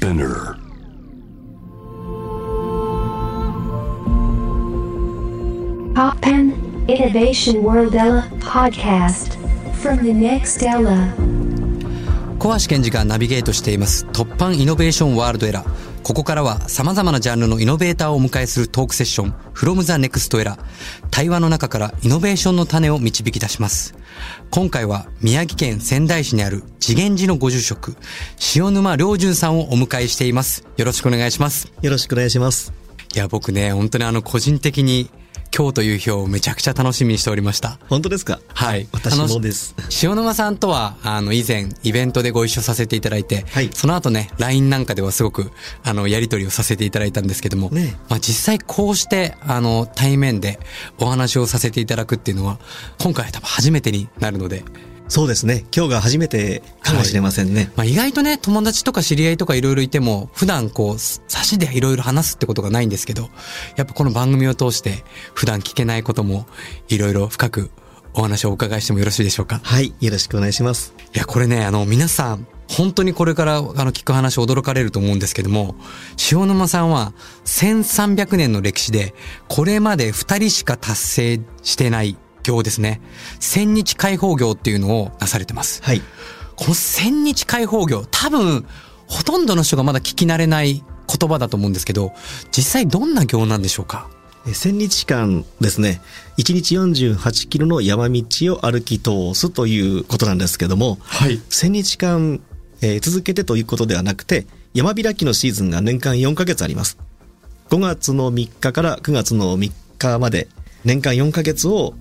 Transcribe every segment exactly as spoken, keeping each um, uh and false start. Spinner. Poppen Innovation World Ella Podcast from the next Ella。 小橋健二がナビゲートしています突破イノベーションワールドエラ。ここからは様々なジャンルのイノベーターをお迎えするトークセッション From the Next Era。 対話の中からイノベーションの種を導き出します。今回は宮城県仙台市にある次元寺のご住職塩沼良純さんをお迎えしています。よろしくお願いします。よろしくお願いします。いや僕ね本当にあの個人的に今日という日をめちゃくちゃ楽しみにしておりました。本当ですか？はい私もです。塩沼さんとはあの以前イベントでご一緒させていただいて、はい、その後ね ライン なんかではすごくあのやり取りをさせていただいたんですけども、ねまあ、実際こうしてあの対面でお話をさせていただくっていうのは今回多分初めてになるので。そうですね今日が初めてかもしれませんね、はいまあ、意外とね友達とか知り合いとかいろいろいても普段こう差しでいろいろ話すってことがないんですけどやっぱこの番組を通して普段聞けないこともいろいろ深くお話をお伺いしてもよろしいでしょうか？はいよろしくお願いします。いやこれねあの皆さん本当にこれからあの聞く話驚かれると思うんですけども塩沼さんはせんさんびゃくねんの歴史でこれまでふたりしか達成してない業ですね。千日開放業っていうのをなされてます。はい。この千日開放業、多分ほとんどの人がまだ聞き慣れない言葉だと思うんですけど、実際どんな業なんでしょうか？千日間ですね。いちにちよんじゅうはちキロの山道を歩き通すということなんですけども、はい。千日間、えー、続けてということではなくて、山開きのシーズンが年間よんかげつあります。ごがつのみっかからくがつのみっかまで年間よんかげつを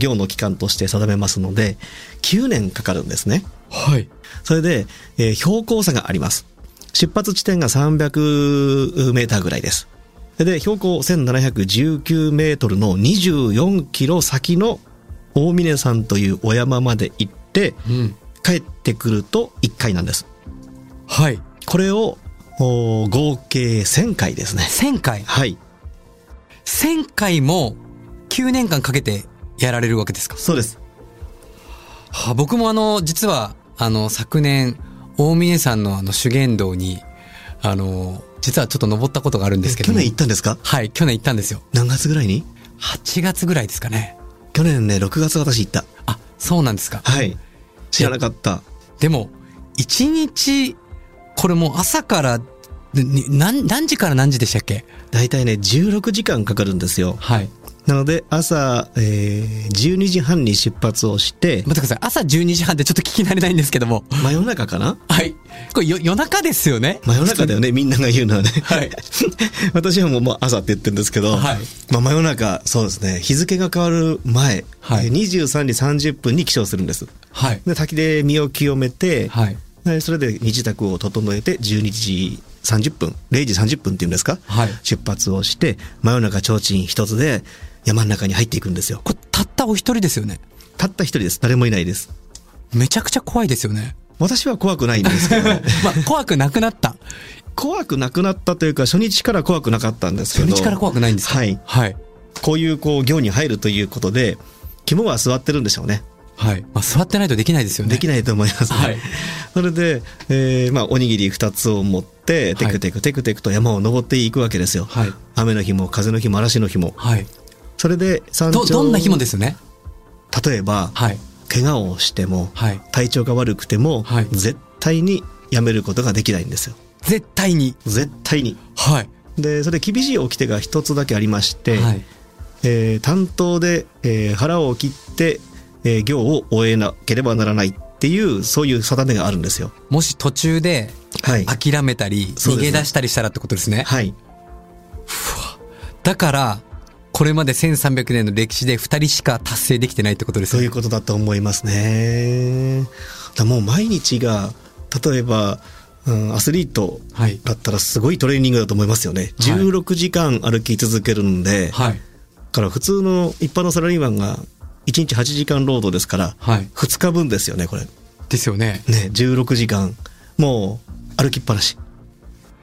業の期間として定めますのできゅうねんかかるんですね。はい。それで、えー、標高差があります。出発地点がさんびゃくメーターぐらいです。それで標高せんななひゃくじゅうきゅうメートルのにじゅうよんキロ先の大峰山というお山まで行って、うん、帰ってくるといっかいなんです。はい。これを合計せんかいですね。せんかい。はい。せんかいもきゅうねんかんかけてやられるわけですか？そうです。はあ、僕もあの、実は、あの、昨年、大峰山のあの、修験道に、あの、実はちょっと登ったことがあるんですけど。去年行ったんですか？はい、去年行ったんですよ。何月ぐらいに？はちがつぐらいですかね。去年ね、ろくがつ私行った。あ、そうなんですか。はい。知らなかった。でも、いちにち、これもう朝から、何、何時から何時でしたっけ？だいたいね、じゅうろくじかんかかるんですよ。はい。なので朝、えー、じゅうにじはんに出発をして待ってください。朝じゅうにじはんってちょっと聞き慣れないんですけども真夜中かな？はいこれよ夜中ですよね。真夜中だよねみんなが言うのはね、はい、私はもう、まあ、朝って言ってるんですけど、はいまあ、真夜中そうですね日付が変わる前、はい、にじゅうさんじさんじゅっぷんに起床するんです、はい、で滝で身を清めて、はい、でそれで身支度を整えてじゅうにじさんじゅっぷんれいじさんじゅっぷんっていうんですか、はい、出発をして真夜中提灯一つで山の中に入っていくんですよ。これたったお一人ですよね？たった一人です。誰もいないです。めちゃくちゃ怖いですよね。私は怖くないんですけど、ね。まあ怖くなくなった。怖くなくなったというか初日から怖くなかったんですけど。初日から怖くないんですか？はいはい。こういうこう行に入るということで肝は座ってるんでしょうね。はい。まあ座ってないとできないですよね。できないと思います、ね。はい。それで、えー、まあおにぎりふたつを持ってテクテクテクテクと山を登っていくわけですよ。はい。雨の日も風の日も嵐の日も。はい。それで山頂 ど, どんな日もですよね。例えば、はい、怪我をしても、はい、体調が悪くても、はい、絶対にやめることができないんですよ。絶対に絶対にはいでそれ厳しい掟が一つだけありまして、はいえー、担当で、えー、腹を切って、えー、行を終えなければならないっていうそういう定めがあるんですよ。もし途中で、はい、諦めたり、ね、逃げ出したりしたらってことですね。はいだからこれまでせんさんびゃくねんの歴史でふたりしか達成できてないってことですね。そういうことだと思いますね。だもう毎日が例えば、うん、アスリートだったらすごいトレーニングだと思いますよね、はい、じゅうろくじかん歩き続けるんで、はい、から普通の一般のサラリーマンがいちにちはちじかん労働ですから、はい、ふつかぶんですよねこれ。ですよね。ねじゅうろくじかんもう歩きっぱなし。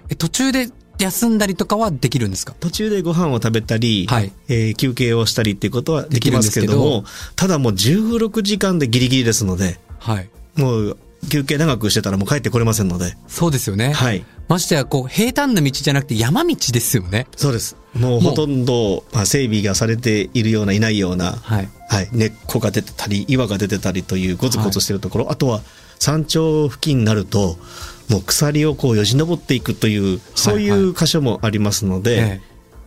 え途中で休んだりとかはできるんですか？途中でご飯を食べたり、はいえー、休憩をしたりっていうことはできますけども、ただもうじゅうろくじかんでギリギリですので、はい、もう休憩長くしてたらもう帰ってこれませんので。そうですよね。はい。ましてやこう平坦な道じゃなくて山道ですよね。そうです。もうほとんど、まあ、整備がされているようないないような、はいはい、根っこが出てたり岩が出てたりというゴツゴツしているところ、はい、あとは山頂付近になるともう鎖をこうよじ登っていくというそういう箇所もありますので、はいはいえ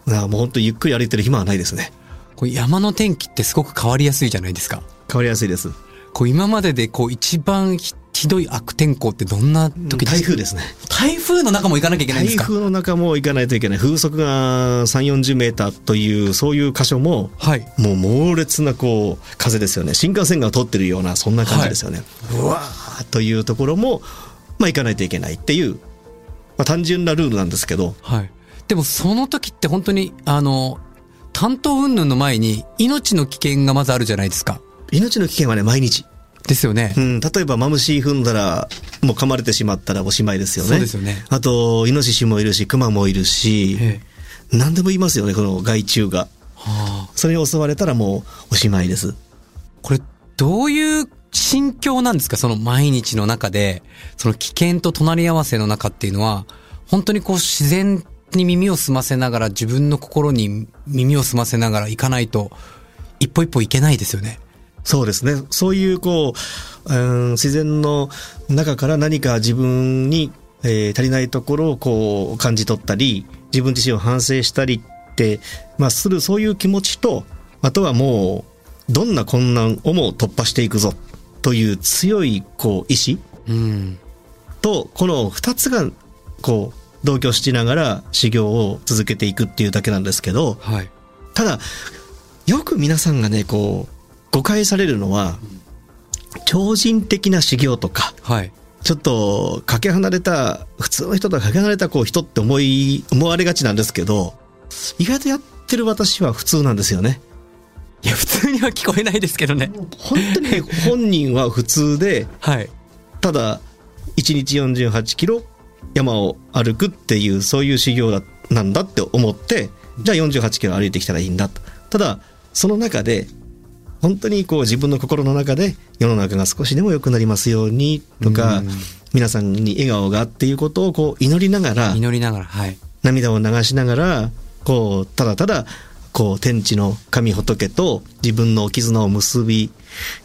え、もう本当にゆっくり歩いてる暇はないですね。こう山の天気ってすごく変わりやすいじゃないですか。変わりやすいです。こう今まででこう一番ひどい悪天候ってどんな時ですか？台風ですね。台風の中も行かなきゃいけないんですか？台風の中も行かないといけない。風速がさんじゅうよんじゅうメーターというそういう箇所も、はい、もう猛烈なこう風ですよね。新幹線が通ってるようなそんな感じですよね、はい、うわーというところも、まあ、行かないといけないっていう、まあ、単純なルールなんですけど、はい、でもその時って本当にあの担当云々の前に命の危険がまずあるじゃないですか。命の危険はね毎日ですよね、うん、例えばマムシ踏んだらもう噛まれてしまったらおしまいですよね。そうですよね。あとイノシシもいるしクマもいるし何でもいますよねこの害虫が、はあ、それに襲われたらもうおしまいです。これどういう心境なんですか？その毎日の中でその危険と隣り合わせの中っていうのは本当にこう自然に耳を澄ませながら自分の心に耳を澄ませながら行かないと一歩一歩行けないですよね。そうですね。そういうこう、うん、自然の中から何か自分に、えー、足りないところをこう感じ取ったり自分自身を反省したりって、まあ、するそういう気持ちとあとはもうどんな困難をも突破していくぞという強いこう意志、うん、とこのふたつがこう同居しながら修行を続けていくっていうだけなんですけど、はい、ただよく皆さんがねこう誤解されるのは超人的な修行とか、はい、ちょっとかけ離れた普通の人とかけ離れたこう人って思い思われがちなんですけど意外とやってる私は普通なんですよね。いや普通には聞こえないですけどね本当に本人は普通で、はい、ただいちにちよんじゅうはちキロ山を歩くっていうそういう修行なんだって思ってじゃあよんじゅうはちキロ歩いてきたらいいんだと。ただその中で本当にこう自分の心の中で世の中が少しでも良くなりますようにとか皆さんに笑顔がっていうことをこう祈りながら祈りながら、はい、涙を流しながらこうただただこう天地の神仏と自分の絆を結び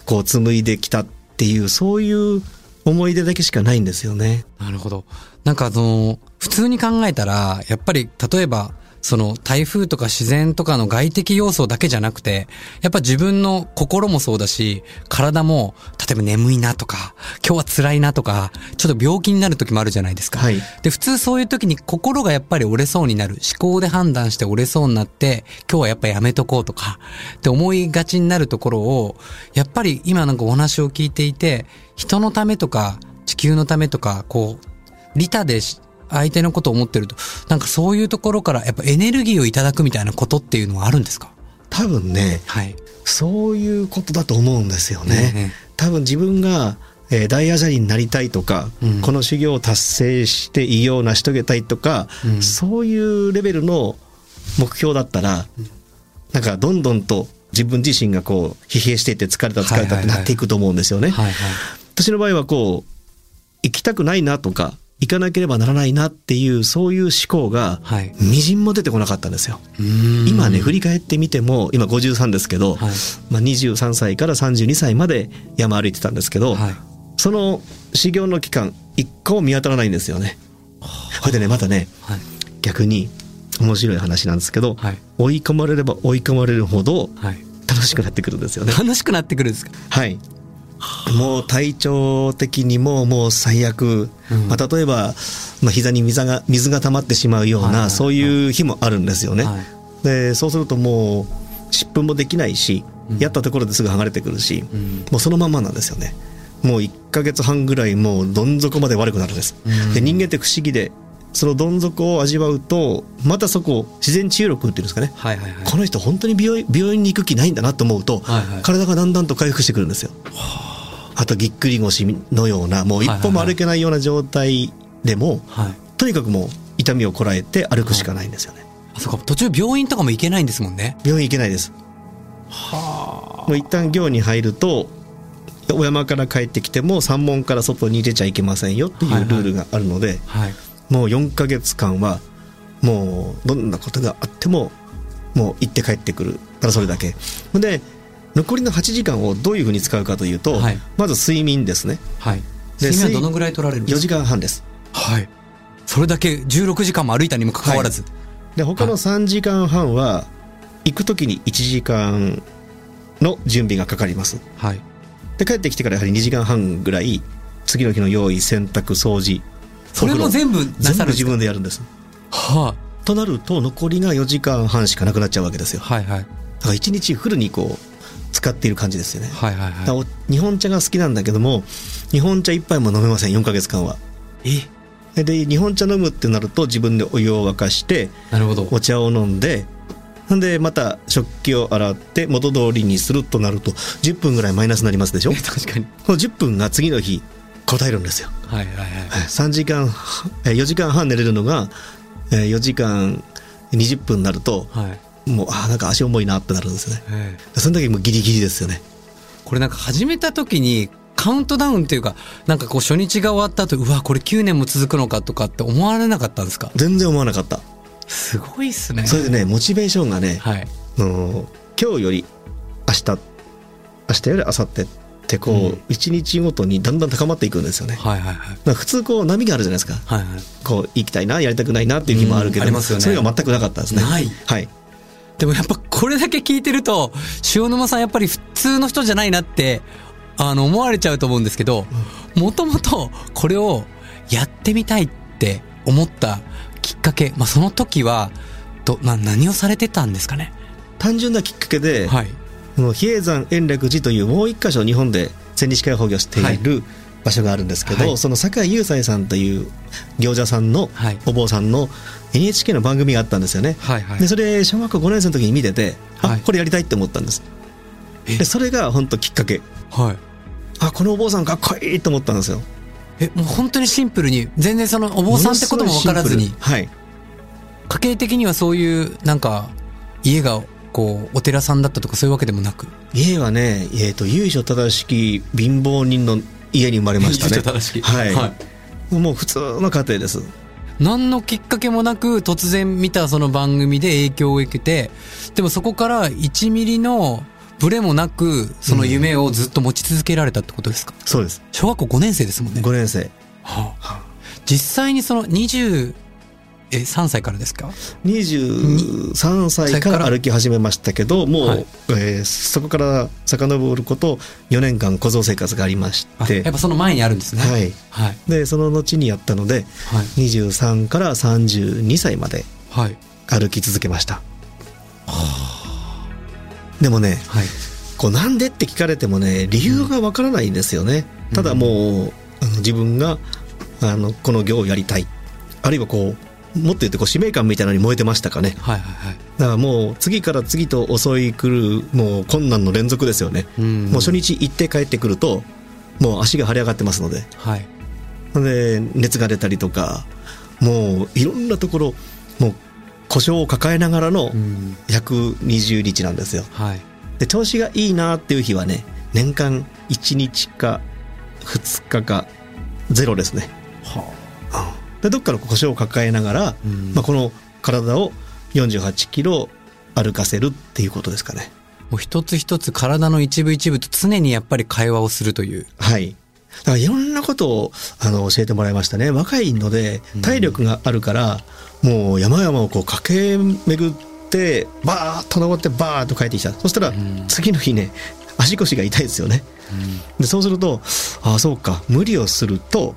こう紡いできたっていうそういう思い出だけしかないんですよね。なるほど。なんかあの普通に考えたらやっぱり例えばその台風とか自然とかの外的要素だけじゃなくてやっぱ自分の心もそうだし体も例えば眠いなとか今日は辛いなとかちょっと病気になる時もあるじゃないですか、はい、で普通そういう時に心がやっぱり折れそうになる思考で判断して折れそうになって今日はやっぱやめとこうとかって思いがちになるところをやっぱり今なんかお話を聞いていて人のためとか地球のためとかこう利他でし相手のことを思ってるとなんかそういうところからやっぱエネルギーをいただくみたいなことっていうのはあるんですか？多分ね、はい、そういうことだと思うんですよね、ねー。多分自分が、えー、大アジャリになりたいとか、うん、この修行を達成して偉業を成し遂げたいとか、うん、そういうレベルの目標だったら、うん、なんかどんどんと自分自身がこう疲弊していって疲れた疲れたってなっていくと思うんですよね、はいはいはい、私の場合はこう行きたくないなとか行かなければならないなっていうそういう思考がみじんも出てこなかったんですよ、はい、今ね振り返ってみても今ごじゅうさんですけど、はいまあ、にじゅうさんさいからさんじゅうにさいまで山歩いてたんですけど、はい、その修行の期間一個も見当たらないんですよね。これでねまたね、はい、逆に面白い話なんですけど、はい、追い込まれれば追い込まれるほど楽しくなってくるんですよね。楽しくなってくるんですか？はいもう体調的にももう最悪、うんまあ、例えば、まあ、膝に水が、水が溜まってしまうような、はいはいはい、そういう日もあるんですよね、はい、でそうするともう湿布もできないし、うん、やったところですぐ剥がれてくるし、うん、もうそのままなんですよね。もういっかげつはんぐらいもうどん底まで悪くなるんです、うん、で人間って不思議でそのどん底を味わうとまたそこを自然治癒力っていうんですかね、はいはいはい、この人本当に病院、病院に行く気ないんだなと思うと、はいはい、体がだんだんと回復してくるんですよ。あとぎっくり腰のようなもう一歩も歩けないような状態でも、はいはいはい、とにかくもう痛みをこらえて歩くしかないんですよね、はい、あそうか途中病院とかも行けないんですもんね。病院行けないです。はあ。もう一旦行に入るとお山から帰ってきても山門から外に出ちゃいけませんよっていうルールがあるので、はいはいはい、もうよんかげつかんはもうどんなことがあってももう行って帰ってくるからそれだけで、残りのはちじかんをどういうふうに使うかというと、はい、まず睡眠ですね、はい、で睡眠はどのぐらい取られるんですか？よじかんはんです、はい、それだけじゅうろくじかんも歩いたにもかかわらず、はい、で他のさんじかんはんは行く時にいちじかんの準備がかかります、はい、で帰ってきてからやはりにじかんはんぐらい次の日の用意、洗濯、掃除、それも全部なさるんですか？全部自分でやるんです。はあ、となると残りがよじかんはんしかなくなっちゃうわけですよ、はいはい、だからいちにちフルにこう使っている感じですよね、はいはいはい、だから日本茶が好きなんだけども日本茶一杯も飲めませんよんかげつかんは。えで日本茶飲むってなると自分でお湯を沸かして、なるほど、お茶を飲んで、なんでまた食器を洗って元通りにするとなるとじゅっぷんぐらいマイナスになりますでしょ確かにこのじゅっぷんが次の日答えるんですよ、はいはいはい、さんじかんよじかんはん寝れるのがよじかんにじゅっぷんになると、はい、もうあなんか足重いなってなるんですよね。その時もうギリギリですよね。これなんか始めた時にカウントダウンっていうか、なんかこう初日が終わった後、うわこれきゅうねんも続くのかとかって思われなかったんですか？全然思わなかった。すごいっすね。それでね、モチベーションがね、はい、の今日より明日、明日より明後日ってこう、うん、いちにちごとにだんだん高まっていくんですよね、はいはいはい、なんか普通こう波があるじゃないですか、はいはい、こう行きたいなやりたくないなっていう気もあるけど、うん、ありますよね、それが全くなかったですね、ない、はい、でもやっぱこれだけ聞いてると塩沼さんやっぱり普通の人じゃないなってあの思われちゃうと思うんですけど、もともとこれをやってみたいって思ったきっかけ、まあ、その時はど、まあ、何をされてたんですかね？単純なきっかけで、はい、比叡山延暦寺というもう一箇所日本で千里開放業している場所があるんですけど、はい、その坂井雄斎さんという行者さんのお坊さんの エヌエイチケー の番組があったんですよね、はいはい、でそれ小学校ごねん生の時に見てて、はい、あこれやりたいって思ったんです。でそれが本当きっかけ、はい、あこのお坊さんかっこいいと思ったんですよ。えもう本当にシンプルに全然そのお坊さんってことも分からずに、はい、家系的にはそういうなんか家がこうお寺さんだったとかそういうわけでもなく、家はね、えー、と由緒正しき貧乏人の家に生まれましたね。由緒正しき、はいはい、もう普通の家庭です。何のきっかけもなく突然見たその番組で影響を受けて、でもそこからいちミリのブレもなくその夢をずっと持ち続けられたってことですか？うん、そうです。小学校ごねん生ですもんね。ごねん生、はあ、実際にそのにじゅうえさんさいからですか？にじゅうさんさいから歩き始めましたけど、もう、はい、えー、そこから遡ることよねんかん小僧生活がありまして、やっぱその前にあるんですね、はいはい、でその後にやったので、はい、にじゅうさんからさんじゅうにさいまで歩き続けました、はい。でもね、はい、こうなんでって聞かれてもね理由がわからないんですよね、うん、ただもうあの自分があのこの行をやりたい、あるいはこうもっと言ってこう使命感みたいなのに燃えてましたかね、はいはいはい、だからもう次から次と襲い来るもう困難の連続ですよね、うんうん、もう初日行って帰ってくるともう足が腫れ上がってますので、はい、で熱が出たりとかもういろんなところもう故障を抱えながらのひゃくにじゅうにちなんですよ、うんはい、で調子がいいなっていう日はね年間いちにちかふつかかゼロですね、はあ、うんでどっかの故障を抱えながら、うんまあ、この体をよんじゅうはちキロ歩かせるっていうことですかね。もう一つ一つ体の一部一部と常にやっぱり会話をするという。はい。だからいろんなことをあの教えてもらいましたね。若いので体力があるから、うん、もう山々をこう駆け巡ってバーッと登ってバーッと帰ってきた。そしたら次の日ね足腰が痛いですよね。うん、でそうするとああそうか無理をすると。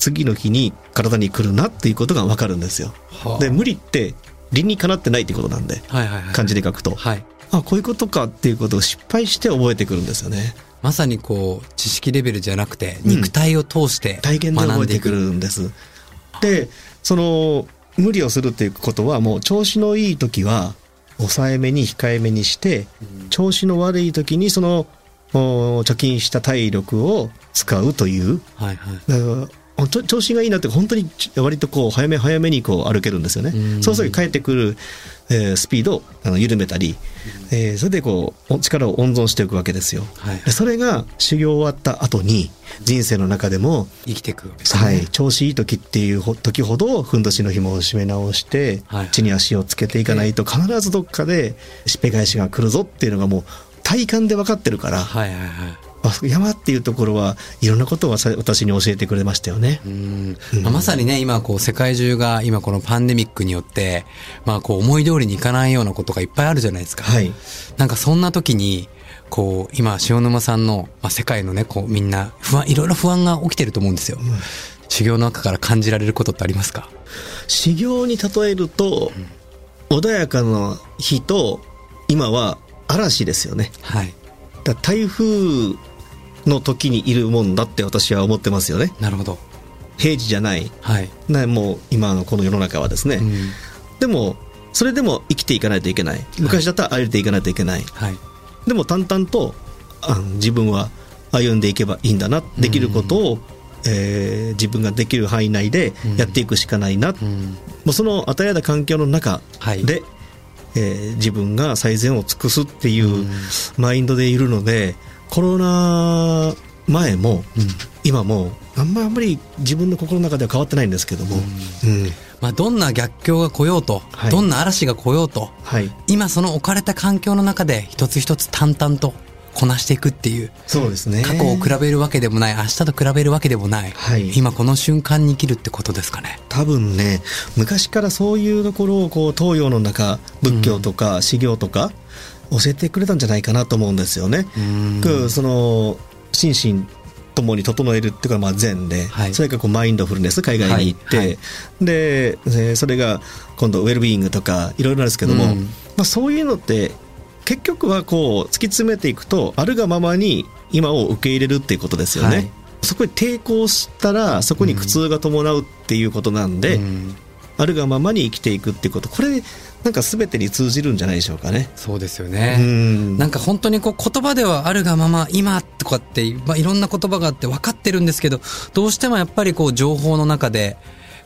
次の日に体に来るなっていうことが分かるんですよ、はあ、で無理って理にかなってないってことなんで、はいはいはい、漢字で書くと、はい、あこういうことかっていうことを失敗して覚えてくるんですよね。まさにこう知識レベルじゃなくて肉体を通して学んでいく、うん、体験で覚えてくるんです。でその無理をするっていうことはもう調子のいい時は抑えめに控えめにして、うん、調子の悪い時にその貯金した体力を使うという、はいはい、だから調子がいいなって本当に割とこう早め早めにこう歩けるんですよね。うその時帰ってくる、えー、スピードをあの緩めたり、えー、それでこう力を温存していくわけですよ、はい、でそれが修行終わった後に人生の中でも生きていくわけですね、はい、調子いい時っていう時ほどふんどしの紐を締め直して、はいはい、地に足をつけていかないと必ずどっかでしっぺ返しが来るぞっていうのがもう体感で分かってるから、はいはいはい、山っていうところはいろんなことを私に教えてくれましたよね。うん、まあ、まさにね今こう世界中が今このパンデミックによって、まあ、こう思い通りにいかないようなことがいっぱいあるじゃないですか、はい、なんかそんな時にこう今塩沼さんの、まあ、世界のねこうみんな不安いろいろ不安が起きてると思うんですよ、うん、修行の中から感じられることってありますか？修行に例えると、うん、穏やかな日と今は嵐ですよね、はい、だから台風の時にいるもんだって私は思ってますよね。なるほど。平時じゃない、はい、なもう今のこの世の中はですね、うん、でもそれでも生きていかないといけない。昔だったら歩いていかないといけない、はい、でも淡々とあの自分は歩んでいけばいいんだな、できることを、うんえー、自分ができる範囲内でやっていくしかないな、うんうん、もうその与えた環境の中で、はいえー、自分が最善を尽くすっていうマインドでいるので、コロナ前も、うん、今もあんまりあんまり自分の心の中では変わってないんですけども、うんうんまあ、どんな逆境が来ようと、はい、どんな嵐が来ようと、はい、今その置かれた環境の中で一つ一つ淡々とこなしていくっていう、そうですね、過去を比べるわけでもない、明日と比べるわけでもない、はい、今この瞬間に生きるってことですかね。多分ね、昔からそういうところをこう東洋の中、仏教とか修行とか、うん教えてくれたんじゃないかなと思うんですよね。うんその心身ともに整えるっていうかまあ禅で、はい、それがこうマインドフルネス海外に行って、はいはい、で、えー、それが今度ウェルビーイングとかいろいろなんですけども、うんまあ、そういうのって結局はこう突き詰めていくとあるがままに今を受け入れるっていうことですよね、はい、そこに抵抗したらそこに苦痛が伴うっていうことなんで、うんあるがままに生きていくっていうこと、これなんか全てに通じるんじゃないでしょうかね。そうですよね。うんなんか本当にこう言葉ではあるがまま今とかって、まあ、いろんな言葉があって分かってるんですけど、どうしてもやっぱりこう情報の中で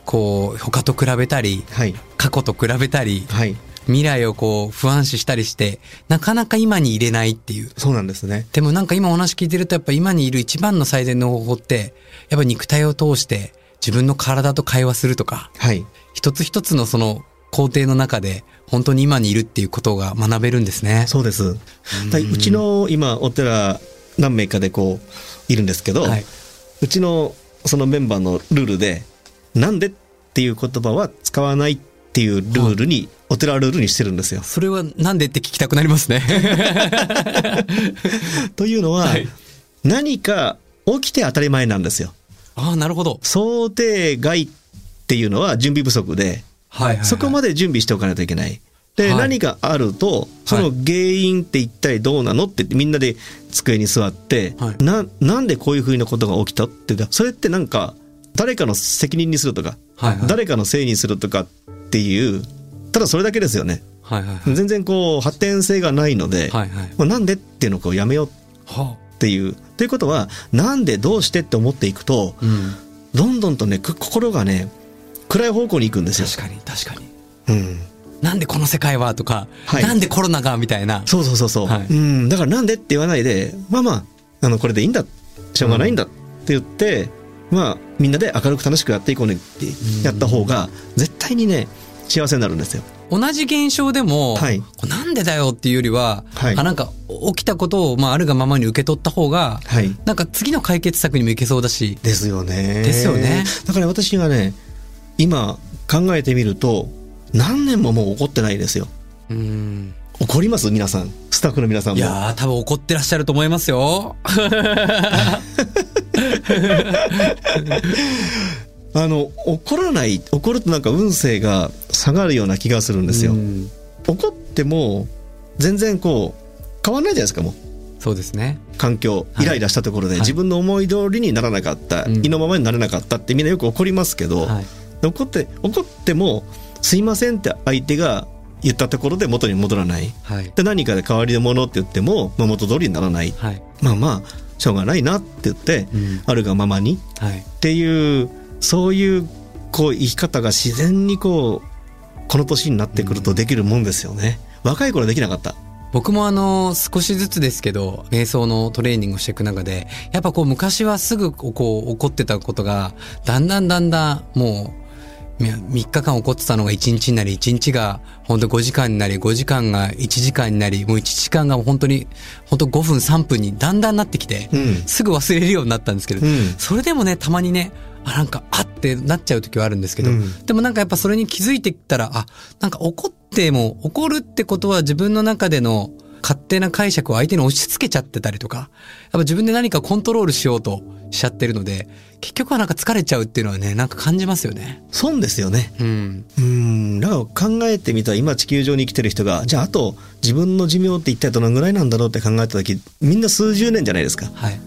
こう他と比べたり、はい、過去と比べたり、はい、未来をこう不安視したりしてなかなか今に入れないっていう。そうなんですね。でもなんか今お話聞いてるとやっぱ今にいる一番の最善の方法ってやっぱ肉体を通して自分の体と会話するとか、はい、一つ一つのその工程の中で本当に今にいるっていうことが学べるんですね。そうです。うちの今お寺何名かでこういるんですけど、はい、うちのそのメンバーのルールでなんでっていう言葉は使わないっていうルールに、はい、お寺ルールにしてるんですよ。それはなんでって聞きたくなりますね。というのは、はい、何か起きて当たり前なんですよ。ああなるほど。想定外っていうのは準備不足で、はいはいはい、そこまで準備しておかないといけないで、はい、何かあるとその原因って一体どうなのってみんなで机に座って、はい、な, なんでこういうふうなことが起きたって、それってなんか誰かの責任にするとか、はいはい、誰かのせいにするとかっていう、ただそれだけですよね、はいはいはい、全然こう発展性がないので、はいはいまあ、なんでっていうのをこうやめようっていうということは、なんでどうしてって思っていくと、うん、どんどんとね心がね暗い方向に行くんですよ。確かに確かに、うん、なんでこの世界はとか、はい、なんでコロナがみたいな、そうそうそうそう、はい、うんだからなんでって言わないで、まあまあ、 あのこれでいいんだ、しょうがないんだって言って、うん、まあみんなで明るく楽しくやっていこうねってやった方が絶対にね幸せになるんですよ。同じ現象でも、はい、なんでだよっていうよりは、はい、あなんか起きたことを、まあ、あるがままに受け取った方が、はい、なんか次の解決策にもいけそうだしですよね。ですよね。だから私がね今考えてみると何年ももう怒ってないですよ。うーん怒ります皆さん、スタッフの皆さんも。いやー多分怒ってらっしゃると思いますよ。あの怒らない、怒るとなんか運勢が下がるような気がするんですよ。うん怒っても全然こう変わらないじゃないですか。もうそうですね。環境イライラしたところで、はい、自分の思い通りにならなかった、はい、意のままになれなかったってみんなよく怒りますけど、はい、怒って怒ってもすいませんって相手が言ったところで元に戻らない、はい、で何かで代わりのものって言っても、まあ、元通りにならない、はい、まあまあしょうがないなって言って、うん、あるがままに、はい、っていうそういうこう生き方が自然にこうこの年になってくるとできるもんですよね。若い頃できなかった。僕もあの少しずつですけど瞑想のトレーニングをしていく中でやっぱこう昔はすぐこう怒ってたことがだんだんだんだんもうみっかかん怒ってたのがいちにちになり、いちにちが本当ごじかんになり、ごじかんがいちじかんになり、もういちじかんが本当に本当ごふんさんぷんにだんだんなってきて、うん、すぐ忘れるようになったんですけど、うん、それでもねたまにねあなんかあってなっちゃう時はあるんですけど、うん、でもなんかやっぱそれに気づいてきたらあなんか怒っても怒るってことは自分の中での勝手な解釈を相手に押し付けちゃってたりとか、やっぱ自分で何かコントロールしようとしちゃってるので結局はなんか疲れちゃうっていうのはねなんか感じますよね。損ですよね。うん。うん。だから考えてみたら今地球上に生きてる人がじゃああと自分の寿命って一体どのぐらいなんだろうって考えた時みんな数十年じゃないですか。はい。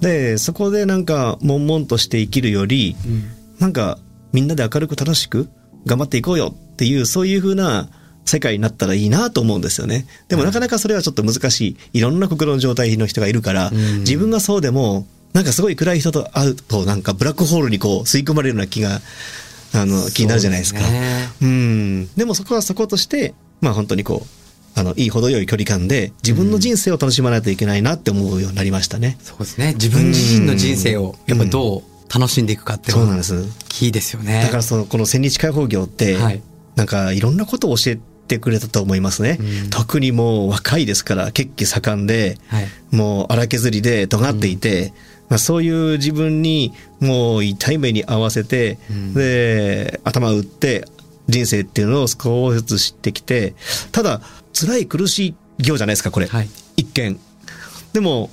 でそこでなんか悶々として生きるより、うん、なんかみんなで明るく楽しく頑張っていこうよっていうそういう風な世界になったらいいなと思うんですよね。でもなかなかそれはちょっと難しい。いろんな心の状態の人がいるから、うん、自分がそうでもなんかすごい暗い人と会うとなんかブラックホールにこう吸い込まれるような気があの気になるじゃないですか。うん。でもそこはそことしてまあ本当にこうあのいい程よい距離感で自分の人生を楽しまないといけないなって思うようになりましたね。うん、そうですね。自分自身の人生をやっぱどう楽しんでいくかっていうのがキーですよね。だからそのこの千日開放業って、はい、なんかいろんなことを教えてくれたと思いますね。うん、特にもう若いですから血気盛んで、はい、もう荒削りで尖っていて、うん、まあ、そういう自分にもう痛い目に合わせて、うん、で頭を打って人生っていうのを少しずつ知ってきて、ただ辛い苦しい行じゃないですかこれ、はい、一見でも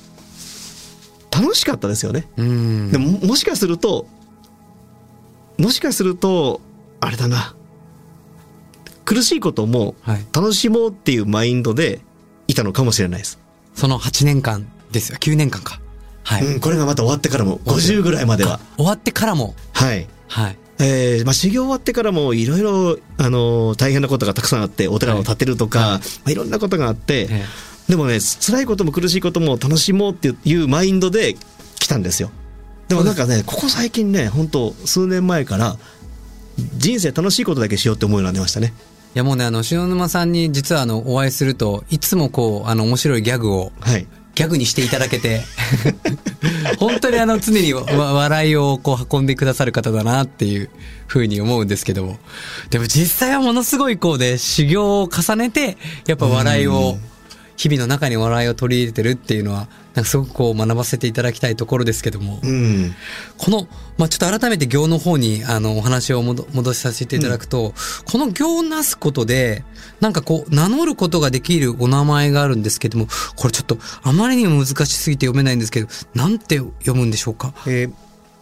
楽しかったですよね。うん。でももしかするともしかするとあれだな、苦しいことも楽しもうっていうマインドでいたのかもしれないです。そのはちねんかんですよ、きゅうねんかんか、はい、うん、これがまた終わってからもごじゅうぐらいまでは終わってからもはいはいえーまあ、修行終わってからもいろいろあのー、大変なことがたくさんあってお寺を建てるとか、はいはいまあ、いろんなことがあって、はい、でもね辛いことも苦しいことも楽しもうっていうマインドで来たんですよ。でもなんかねここ最近ね本当数年前から人生楽しいことだけしようって思うようになりましたね。いやもうねあの塩沼さんに実はあのお会いするといつもこうあの面白いギャグを、はい、ギャグにしていただけて本当にあの常に笑いをこう運んでくださる方だなっていう風に思うんですけども、でも実際はものすごいこうで修行を重ねてやっぱ笑いを日々の中に笑いを取り入れてるっていうのはなんかすごくこう学ばせていただきたいところですけども、うん、この、まあ、ちょっと改めて行の方にあのお話を戻しさせていただくと、うん、この行をなすことでなんかこう名乗ることができるお名前があるんですけども、これちょっとあまりにも難しすぎて読めないんですけどなんて読むんでしょうか。えー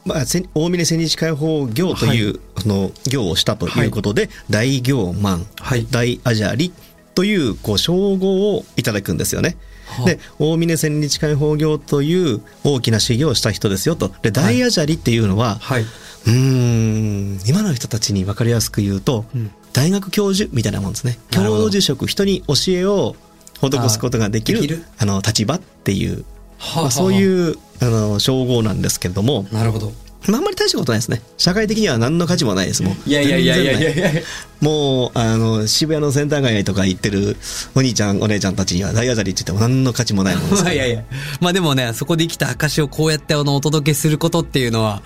まあ、大峰千日開放行という、はい、あの行をしたということで、はい、大行満、はい、大アジャリというこう称号をいただくんですよね。はあ、で大峰千日開放行という大きな修行をした人ですよと。で大アジャリっていうのは、はい、うーん今の人たちに分かりやすく言うと、うん、大学教授みたいなもんですね。教授職、人に教えを施すことができる、あ、できるあの立場っていう、はあまあ、そういうあの称号なんですけれども。なるほど。まあ、あんまり大したことないですね。社会的には何の価値もないですもん。いやいやいやいやいやもうあの渋谷のセンター街とか行ってるお兄ちゃんお姉ちゃんたちには大あざりって言っても何の価値もないものですからいやいやまあでもねそこで生きた証をこうやってあのお届けすることっていうのは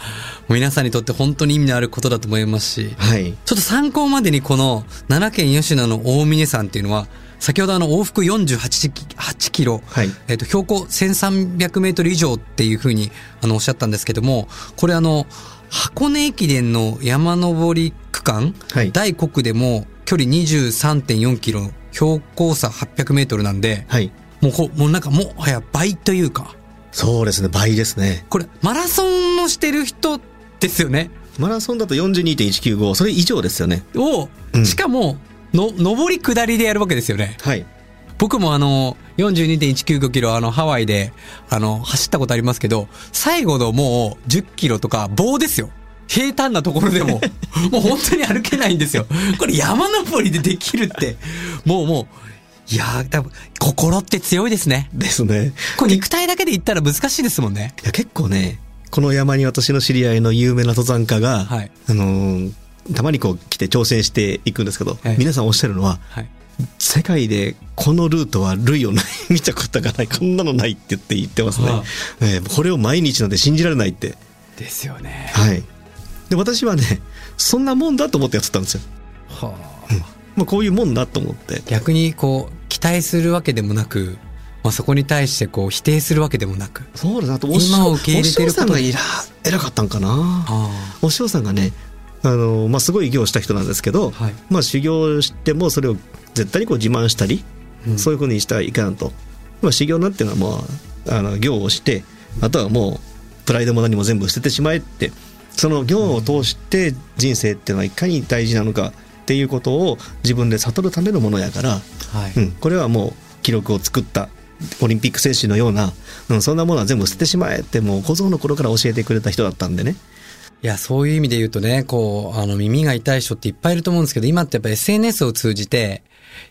皆さんにとって本当に意味のあることだと思いますし、はい、ちょっと参考までにこの奈良県吉野の大峰山っていうのは先ほどあの往復よんじゅうはちキロ、はい、えーと標高せんさんびゃくメートル以上っていうふうにあのおっしゃったんですけども、これあの箱根駅伝の山登り区間、はい、大国でも距離 にじゅうさんてんよんキロ標高差はっぴゃくメートルなんで、はい、もうこもうなんかもはや倍というかそうですね倍ですね。これマラソンをしてる人ですよね。マラソンだと よんじゅうにてんいちきゅうご それ以上ですよね。を、うん、しかもの上り下りでやるわけですよね。はい。僕もあの よんじゅうにてんいちきゅうごキロあのハワイであの走ったことありますけど、最後のもうじゅっキロとか棒ですよ。平坦なところでももう本当に歩けないんですよ。これ山登りでできるってもうもういやー多分心って強いですね。ですね。これ肉体だけで言ったら難しいですもんね。いや結構ねこの山に私の知り合いの有名な登山家が、はい、あのー、たまにこう来て挑戦していくんですけど、はい、皆さんおっしゃるのは、はい、世界でこのルートは類をない見たことがない、こんなのないって言って言ってますね、はあ、えー、これを毎日なんて信じられないってですよね、はい、で私はねそんなもんだと思ってやってたんですよ、はあ、うん、まあ、こういうもんだと思って、逆にこう期待するわけでもなく、まあ、そこに対してこう否定するわけでもなく、そうだなと、おしおさんがいら偉かったんかな、はあ、おしおさんがね、あのまあ、すごい行した人なんですけど、はい、まあ、修行してもそれを絶対にこう自慢したり、うん、そういうふうにしてはいかんと、まあ、修行なんていうのはもうあの行をしてあとはもうプライドも何も全部捨ててしまえって、その行を通して人生っていうのはいかに大事なのかっていうことを自分で悟るためのものやから、はい、うん、これはもう記録を作ったオリンピック選手のような、うん、そんなものは全部捨ててしまえって、もう小僧の頃から教えてくれた人だったんでね。いや、そういう意味で言うとね、こうあの耳が痛い人っていっぱいいると思うんですけど、今ってやっぱ エスエヌエス を通じて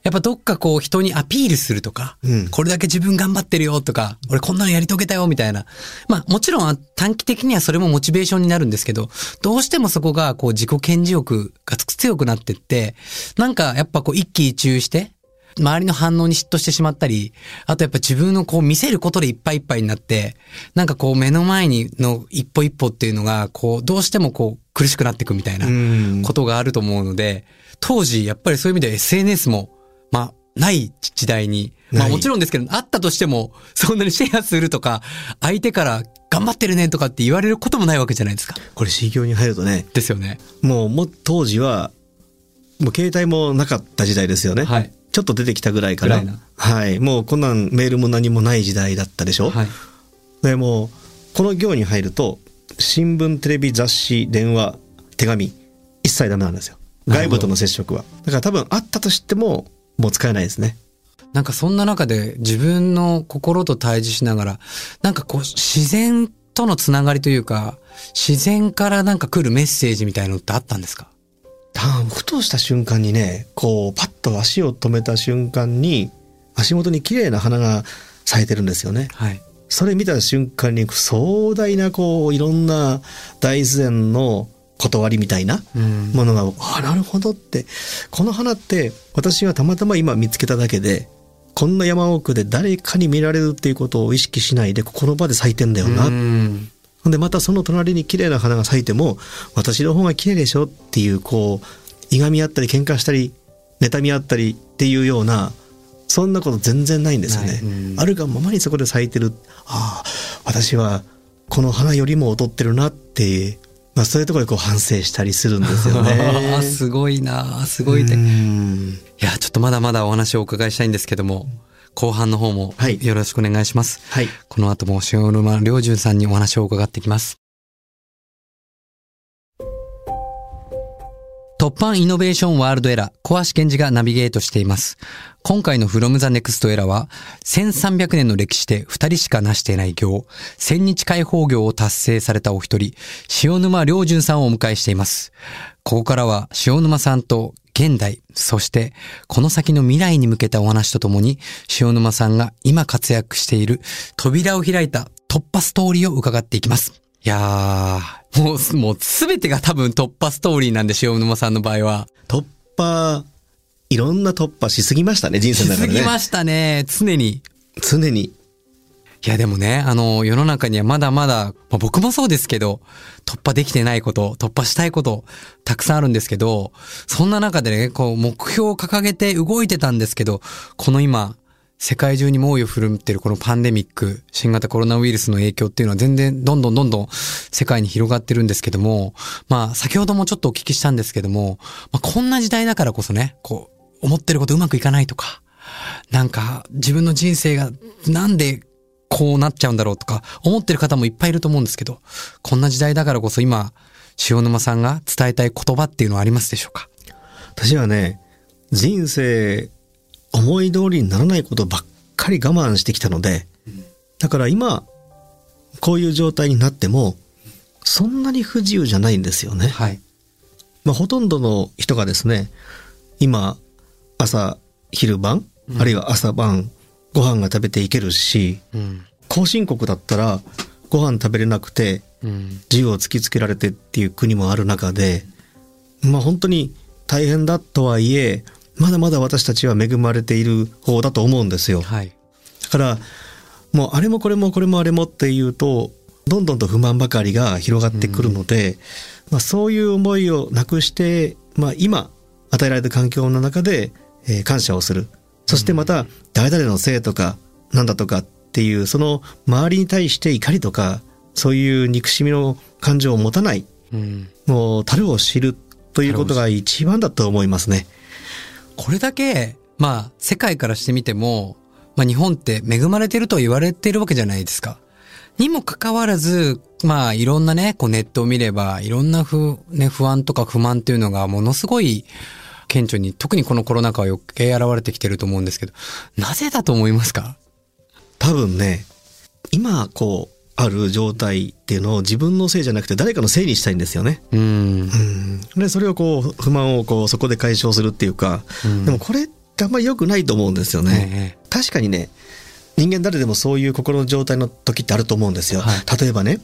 やっぱどっかこう人にアピールするとか、うん、これだけ自分頑張ってるよとか、俺こんなのやり遂げたよみたいな、まあもちろん短期的にはそれもモチベーションになるんですけど、どうしてもそこがこう自己顕示欲が強くなってって、なんかやっぱこう一喜一憂して周りの反応に嫉妬してしまったり、あとやっぱ自分のこう見せることでいっぱいいっぱいになって、なんかこう目の前にの一歩一歩っていうのがこうどうしてもこう苦しくなっていくみたいなことがあると思うので、当時やっぱりそういう意味では エスエヌエス もまあない時代に、まあもちろんですけど、あったとしてもそんなにシェアするとか相手から頑張ってるねとかって言われることもないわけじゃないですか。これ修行に入るとねですよね。もうも当時はもう携帯もなかった時代ですよね。はい、ちょっと出てきたぐらいから、はい、もうこんなんメールも何もない時代だったでしょ、はい、でもうこの行に入ると新聞、テレビ、雑誌、電話、手紙一切ダメなんですよ、外部との接触は。だから多分あったとしてももう使えないですね。なんかそんな中で自分の心と対峙しながら、なんかこう自然とのつながりというか、自然からなんか来るメッセージみたいなのってあったんですか？ふとした瞬間にね、こうパッと足を止めた瞬間に足元に綺麗な花が咲いてるんですよね、はい、それ見た瞬間に壮大なこういろんな大自然の断りみたいなものが、うん、あ、なるほどって、この花って私はたまたま今見つけただけで、こんな山奥で誰かに見られるっていうことを意識しないでこの場で咲いてんだよな、うん、でまたその隣に綺麗な花が咲いても私の方が綺麗でしょっていう、こういがみ合ったり喧嘩したり妬み合ったりっていうような、そんなこと全然ないんですよね、うん、あるがままにそこで咲いてる、ああ私はこの花よりも劣ってるなって、まあ、そういうところでこう反省したりするんですよね。すごいな、すごいね。いや、ちょっとまだまだお話をお伺いしたいんですけども、後半の方もよろしくお願いします、はいはい、この後も塩沼良順さんにお話を伺ってきます。突破イノベーションワールドエラー、小橋健二がナビゲートしています。今回の From the Next Era はせんさんびゃくねんの歴史でふたりしか成していない業、千日開放業を達成されたお一人、塩沼良順さんをお迎えしています。ここからは塩沼さんと現代、そしてこの先の未来に向けたお話とともに、塩沼さんが今活躍している扉を開いた突破ストーリーを伺っていきます。いやー、もう、もう全てが多分突破ストーリーなんで、塩沼さんの場合は突破、いろんな突破しすぎましたね、人生の中でね。しすぎましたね、常に常に。いやでもね、あの世の中にはまだまだ、まあ、僕もそうですけど突破できてないこと、突破したいことたくさんあるんですけど、そんな中でね、こう目標を掲げて動いてたんですけど、この今世界中に猛威を振るってるこのパンデミック、新型コロナウイルスの影響っていうのは全然どんどんどんどん世界に広がってるんですけども、まあ先ほどもちょっとお聞きしたんですけども、まあ、こんな時代だからこそね、こう思ってることうまくいかないとか、なんか自分の人生がなんでこうなっちゃうんだろうとか思ってる方もいっぱいいると思うんですけど、こんな時代だからこそ今塩沼さんが伝えたい言葉っていうのはありますでしょうか？私はね、人生思い通りにならないことばっかり我慢してきたので、だから今こういう状態になってもそんなに不自由じゃないんですよね、はい、まあ、ほとんどの人がですね、今朝昼晩、うん、あるいは朝晩ご飯が食べていけるし、うん、後進国だったらご飯食べれなくて自由を突きつけられてっていう国もある中で、まあ、本当に大変だとはいえまだまだ私たちは恵まれている方だと思うんですよ、はい、だからもうあれもこれもこれもあれもっていうとどんどんと不満ばかりが広がってくるので、うんまあ、そういう思いをなくして、まあ、今与えられた環境の中で、えー、感謝をする。そしてまた誰々のせいとかなんだとかっていうその周りに対して怒りとかそういう憎しみの感情を持たない、うん、もう樽を知るということが一番だと思いますね。これだけ、まあ、世界からしてみても、まあ、日本って恵まれてると言われてるわけじゃないですか。にもかかわらず、まあ、いろんなねこうネットを見ればいろんな不、ね、不安とか不満っていうのがものすごい顕著に、特にこのコロナ禍は余計現れてきてると思うんですけど、なぜだと思いますか？多分ね、今こうある状態っていうのを自分のせいじゃなくて誰かのせいにしたいんですよね。うんうん、でそれをこう不満をこうそこで解消するっていうか、うん、でもこれってあんまり良くないと思うんですよね。ええ、確かにね、人間誰でもそういう心の状態の時ってあると思うんですよ、はい、例えばね、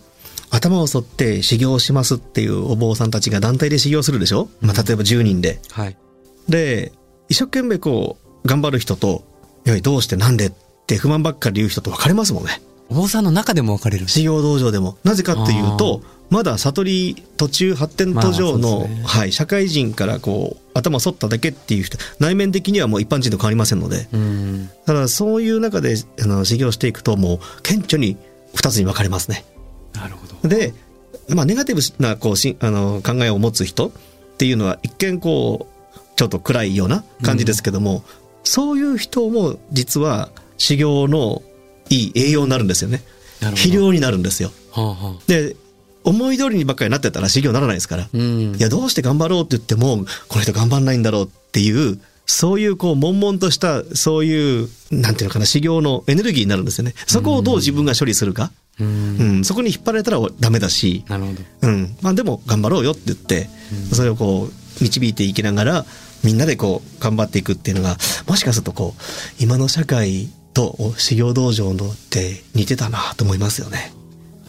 頭を剃って修行しますっていうお坊さんたちが団体で修行するでしょ、うんまあ、例えばじゅうにんで、はい、で一生懸命こう頑張る人といやどうしてなんでって不満ばっかり言う人と分かれますもんね。お坊さんの中でも分かれる。修行道場でもなぜかっていうとまだ悟り途中発展途上の、まあねはい、社会人からこう頭を剃っただけっていう人、内面的にはもう一般人と変わりませんので、うんだからそういう中であの修行していくともう顕著にふたつに分かれますね。なるほど。で、まあ、ネガティブなこうしあの考えを持つ人っていうのは一見こうちょっと暗いような感じですけども、うん、そういう人も実は修行のいい栄養になるんですよね。肥料になるんですよ、はあはあ、で思い通りにばっかりなってたら修行にならないですから、うん、いやどうして頑張ろうって言ってもこの人頑張んないんだろうっていうそういうこう悶々としたそういうなんていうのかな修行のエネルギーになるんですよね。そこをどう自分が処理するか、うんうん、そこに引っ張られたらダメだし、なるほど、うんまあ、でも頑張ろうよって言って、うん、それをこう導いていきながらみんなでこう頑張っていくっていうのがもしかするとこう今の社会と修行道場のって似てたなと思いますよね、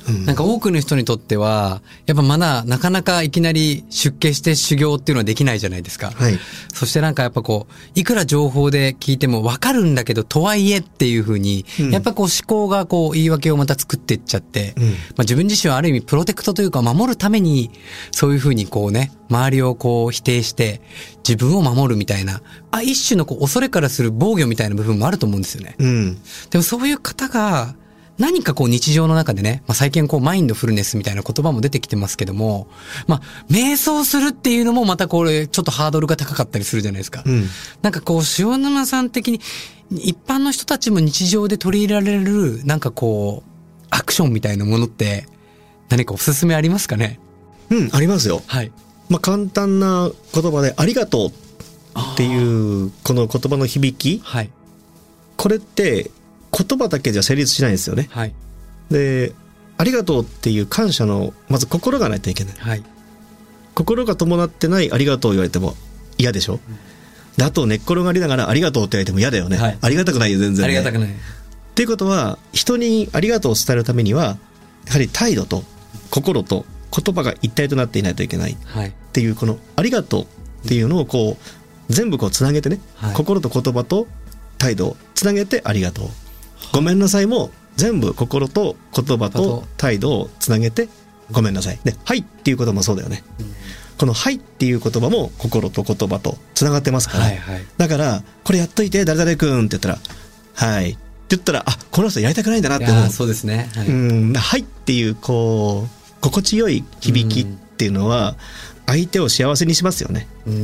うん、なんか多くの人にとってはやっぱまだなかなかいきなり出家して修行っていうのはできないじゃないですか、はい、そしてなんかやっぱこういくら情報で聞いても分かるんだけどとはいえっていう風に、うん、やっぱこう思考がこう言い訳をまた作っていっちゃって、うんまあ、自分自身はある意味プロテクトというか守るためにそういう風にこうね周りをこう否定して自分を守るみたいな、あ一種のこう恐れからする防御みたいな部分もあると思うんですよね、うん、でもそういう方が何かこう日常の中でね、まあ、最近こうマインドフルネスみたいな言葉も出てきてますけども、まあ、瞑想するっていうのもまたこれちょっとハードルが高かったりするじゃないですか、うん、なんかこう塩沼さん的に一般の人たちも日常で取り入れられるなんかこうアクションみたいなものって何かおすすめありますかね？うん、ありますよ、はいまあ、簡単な言葉でありがとうっていうこの言葉の響き、はい、これって言葉だけじゃ成立しないんですよね、はい、でありがとうっていう感謝のまず心がないといけない、はい、心が伴ってないありがとう言われても嫌でしょ、うん、であと寝っ転がりながらありがとうって言われても嫌だよね、はい、ありがたくないよ全然、ね、ありがたくないっていうことは人にありがとうを伝えるためにはやはり態度と心と言葉が一体となっていないといけないっていう、はい、このありがとうっていうのをこう全部こうつなげてね、はい、心と言葉と態度をつなげてありがとう、ごめんなさいも全部心と言葉と態度をつなげてごめんなさいで、はいっていうこともそうだよね、うん、このはいっていう言葉も心と言葉とつながってますから、はいはい、だからこれやっといて誰々くんって言ったらはいって言ったらあこの人やりたくないんだなって思う。いやそうですね、はい、うんはいっていうこう心地よい響きっていうのは相手を幸せにしますよね、うんう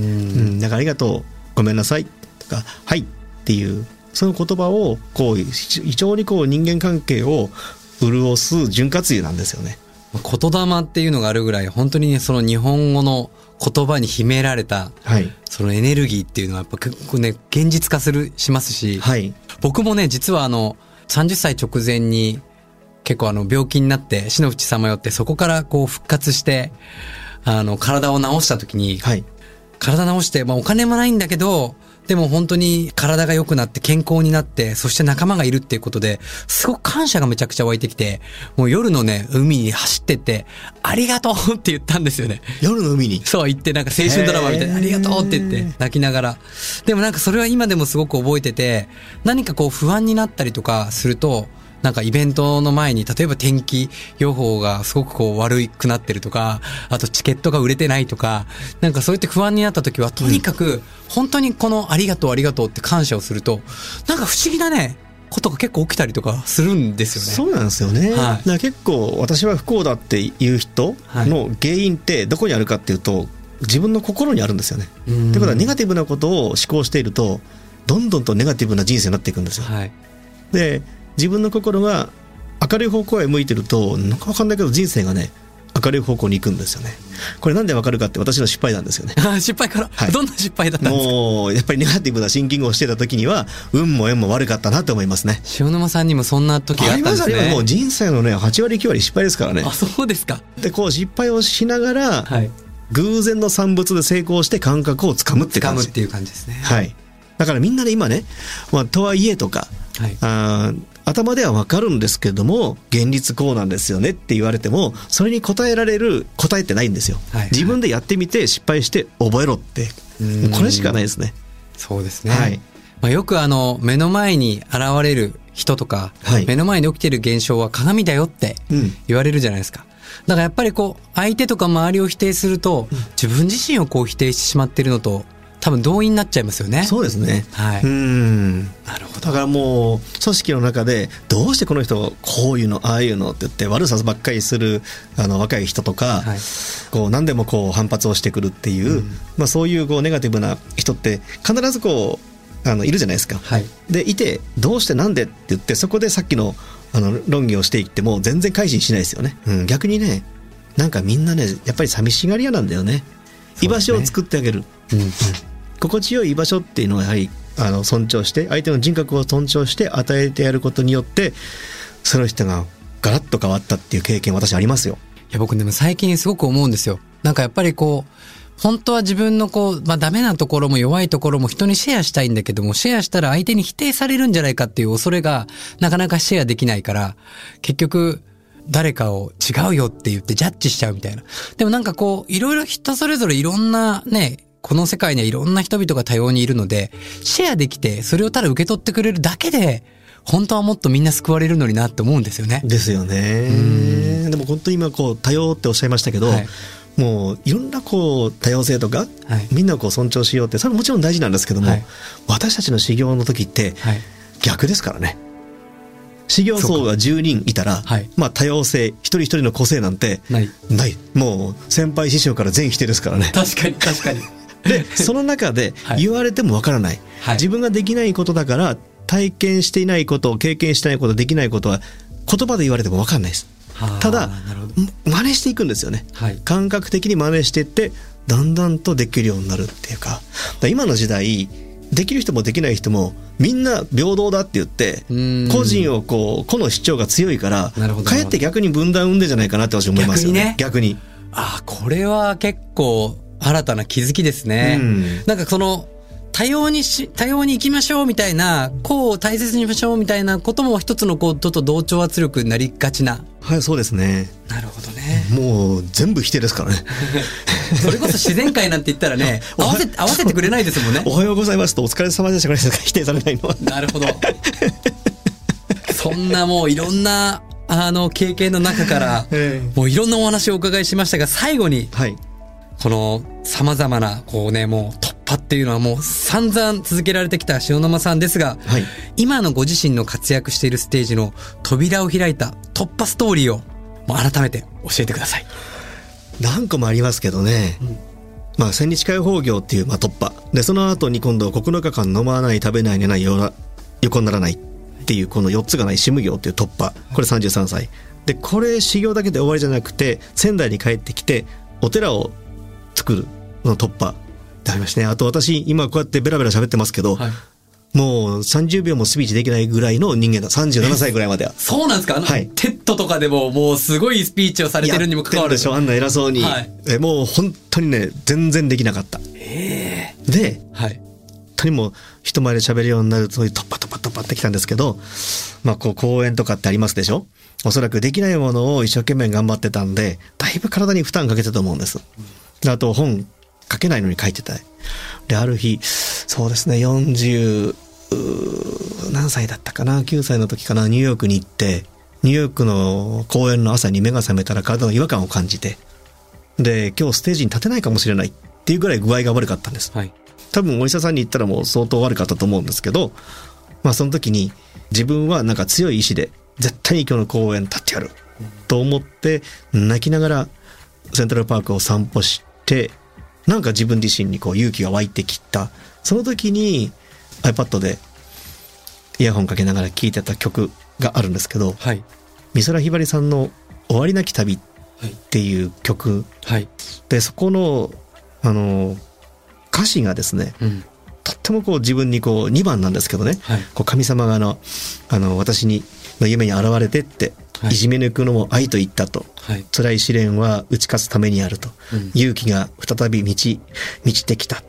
ん、だからありがとうごめんなさいとかはいっていうその言葉をこう非常にこう人間関係を潤す潤滑油なんですよね。言霊っていうのがあるぐらい本当に、ね、その日本語の言葉に秘められた、はい、そのエネルギーっていうのはやっぱ結構ね現実化するしますし、はい、僕もね実はあのさんじゅっさい直前に結構あの病気になって死の淵さまよってそこからこう復活してあの体を治した時に、はい、体治して、まあ、お金もないんだけどでも本当に体が良くなって健康になって、そして仲間がいるっていうことですごく感謝がめちゃくちゃ湧いてきて、もう夜のね海に走ってってありがとうって言ったんですよね。夜の海にそう言って、なんか青春ドラマみたいなありがとうって言って泣きながら、でもなんかそれは今でもすごく覚えてて、何かこう不安になったりとかすると、なんかイベントの前に例えば天気予報がすごくこう悪くなってるとか、あとチケットが売れてないとか、なんかそうやって不安になった時はとにかく本当にこのありがとうありがとうって感謝をすると、なんか不思議だねことが結構起きたりとかするんですよね。そうなんですよね、はい、だから結構私は不幸だっていう人の原因ってどこにあるかっていうと、自分の心にあるんですよね。ということはネガティブなことを思考しているとどんどんとネガティブな人生になっていくんですよ、はい、で自分の心が明るい方向へ向いてると、なんかわかんないけど人生がね明るい方向に行くんですよね。これなんでわかるかって、私の失敗なんですよね。あ、失敗から、はい、どんな失敗だったんですか。もうやっぱりネガティブなシンキングをしてた時には運も縁も悪かったなと思いますね。塩沼さんにもそんな時があったんですね。ありますあります。もう人生のねはちわりきゅうわり失敗ですからね。あ、そうですか。でこう失敗をしながら、はい、偶然の産物で成功して感覚をつかむって感じ。つかむっていう感じですね。はい、だからみんなで今ね、まあ、とはいえとか、はい、あ頭では分かるんですけども現実こうなんですよねって言われても、それに答えられる答えってないんですよ、はいはい、自分でやってみて失敗して覚えろって、これしかないですね。そうですね、はい、まあ、よくあの目の前に現れる人とか、はい、目の前に起きてる現象は鏡だよって言われるじゃないですか、うん、だからやっぱりこう相手とか周りを否定すると、うん、自分自身をこう否定してしまっているのと多分同意になっちゃいますよね。そうですね、はい、うん、なるほど。だからもう組織の中でどうしてこの人こういうのああいうのって言って悪さばっかりするあの若い人とか、はい、こう何でもこう反発をしてくるっていう、うん、まあ、そうい う, こうネガティブな人って必ずこうあのいるじゃないですか、はい、でいてどうしてなんでって言って、そこでさっき の, あの論議をしていっても全然改心しないですよね、うん、逆にね、なんかみんなねやっぱり寂しがり屋なんだよね。居場所を作ってあげる、うんうん、心地よい居場所っていうのをやはりあの尊重して、相手の人格を尊重して与えてやることによって、その人がガラッと変わったっていう経験、私ありますよ。いや僕でも最近すごく思うんですよ。なんかやっぱりこう本当は自分のこう、まあ、ダメなところも弱いところも人にシェアしたいんだけども、シェアしたら相手に否定されるんじゃないかっていう恐れがなかなかシェアできないから、結局誰かを違うよって言ってジャッジしちゃうみたいな。でもなんかこういろいろ人それぞれいろんなね、この世界にはいろんな人々が多様にいるので、シェアできてそれをただ受け取ってくれるだけで本当はもっとみんな救われるのになって思うんですよね。ですよね。うん、でも本当に今こう多様っておっしゃいましたけど、はい、もういろんなこう多様性とか、はい、みんなをこう尊重しようって、それもちろん大事なんですけども、はい、私たちの修行の時って逆ですからね。修行僧がじゅうにんいたら、はい、まあ、多様性一人一人の個性なんてない、ないもう先輩師匠から全否定ですからね。確かに確かにでその中で言われてもわからない、はい、自分ができないことだから、体験していないことを経験していないこと、できないことは言葉で言われてもわからないです。ただ真似していくんですよね、はい、感覚的に真似していって、だんだんとできるようになるっていうか、だから今の時代できる人もできない人もみんな平等だって言って、個人をこう個の主張が強いから、かえって逆に分断生んでじゃないかなって私思いますよね。逆にね。逆に。ああ、これは結構新たな気づきですね。うん、なんかその多様にし多様に生きましょうみたいな、こう大切にしましょうみたいなことも一つのこうちょっと同調圧力になりがちな。はい、そうですね。なるほどね。もう全部否定ですからねそれこそ自然界なんて言ったらね合わせ合わせてくれないですもんね。おはようございますとお疲れ様でしたから否定されないのはなるほどそんなもういろんなあの経験の中からもういろんなお話をお伺いしましたが、最後に、はい、この様々なこうね、もう突破っていうのはもう散々続けられてきた塩沼さんですが、はい、今のご自身の活躍しているステージの扉を開いた突破ストーリーをもう改めて教えてください。何個もありますけどね、うん、まあ、千日解放業っていう、まあ、突破で、その後に今度ここのかかん飲まない食べない寝ない横にならないっていうこのよっつがないシム業っていう突破、これさんじゅうさんさいで、これ修行だけで終わりじゃなくて、仙台に帰ってきてお寺を作るの突破ってありましたね。あと私今こうやってベラベラ喋ってますけど、はい、もうさんじゅうびょうもスピーチできないぐらいの人間だ。さんじゅうななさいぐらいまでは。そうなんですか。あの、はい、テッドとかでももうすごいスピーチをされてるにもかかわらず。やってるでしょ、あんな偉そうに、はい、えもう本当にね全然できなかった、えー、で、はい、当にもう人前で喋るようになるとトッパトッパトッパってきたんですけど、まあこう公演とかってありますでしょ。おそらくできないものを一生懸命頑張ってたんで、だいぶ体に負担かけてたと思うんです。あと本書けないのに書いてた。で、ある日、そうですね、よんじゅう何歳だったかな、きゅうさいの時かな、ニューヨークに行って、ニューヨークの公演の朝に目が覚めたら体の違和感を感じて、で、今日ステージに立てないかもしれないっていうぐらい具合が悪かったんです。はい、多分お医者さんに言ったらもう相当悪かったと思うんですけど、まあその時に自分はなんか強い意志で絶対に今日の公演立ってやると思って泣きながらセントラルパークを散歩して、なんか自分自身にこう勇気が湧いてきた。その時に iPad でイヤホンかけながら聴いてた曲があるんですけど、はい、美空ひばりさんの終わりなき旅っていう曲、はい、でそこの、あのー、歌詞がですね、うん、とってもこう自分にこうにばんなんですけどね、はい、こう神様があの、あの私にの夢に現れてって、はい、いじめ抜くのも愛と言ったと、はい、辛い試練は打ち勝つためにあると、うん、勇気が再び満ち満ちてきたっ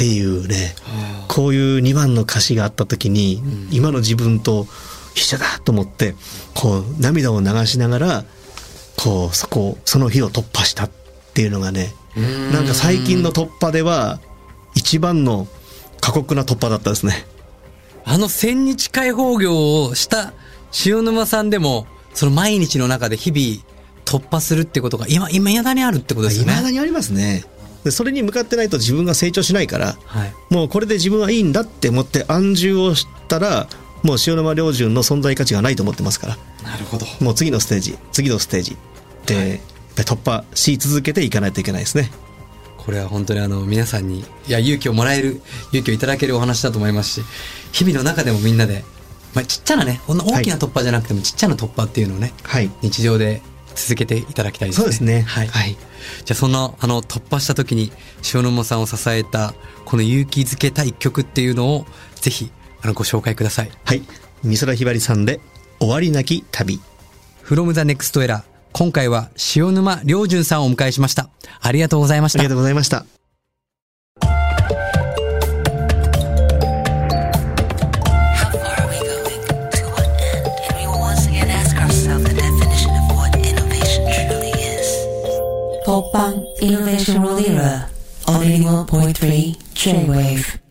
ていうね、うん、こういうにばんの歌詞があった時に、うん、今の自分と一緒だと思ってこう涙を流しながらこうそこその日を突破したっていうのがね、んなんか最近の突破では一番の過酷な突破だったですね。あの千日解放業をした塩沼さんでもその毎日の中で日々突破するってことが今未だにあるってことですよね。未だにありますね。でそれに向かってないと自分が成長しないから、はい、もうこれで自分はいいんだって思って安住をしたらもう塩沼良順の存在価値がないと思ってますから。なるほど。もう次のステージ次のステージで、はい、突破し続けていかないといけないですね。これは本当にあの皆さんにいや勇気をもらえる勇気をいただけるお話だと思いますし、日々の中でもみんなで、まあ、ちっちゃなねこんな大きな突破じゃなくてもちっちゃな突破っていうのをね、はい、日常で続けていただきたいですね。そうですね、はいはい、じゃあそんなあの突破した時に塩沼さんを支えたこの勇気づけた一曲っていうのをぜひあのご紹介ください。はい、美空ひばりさんで終わりなき旅。 From the Next Era、 今回は塩沼良順さんをお迎えしました。ありがとうございました。ありがとうございました。ポッパンイノベーションロールイラー オーディー よんてんさん J-Wave。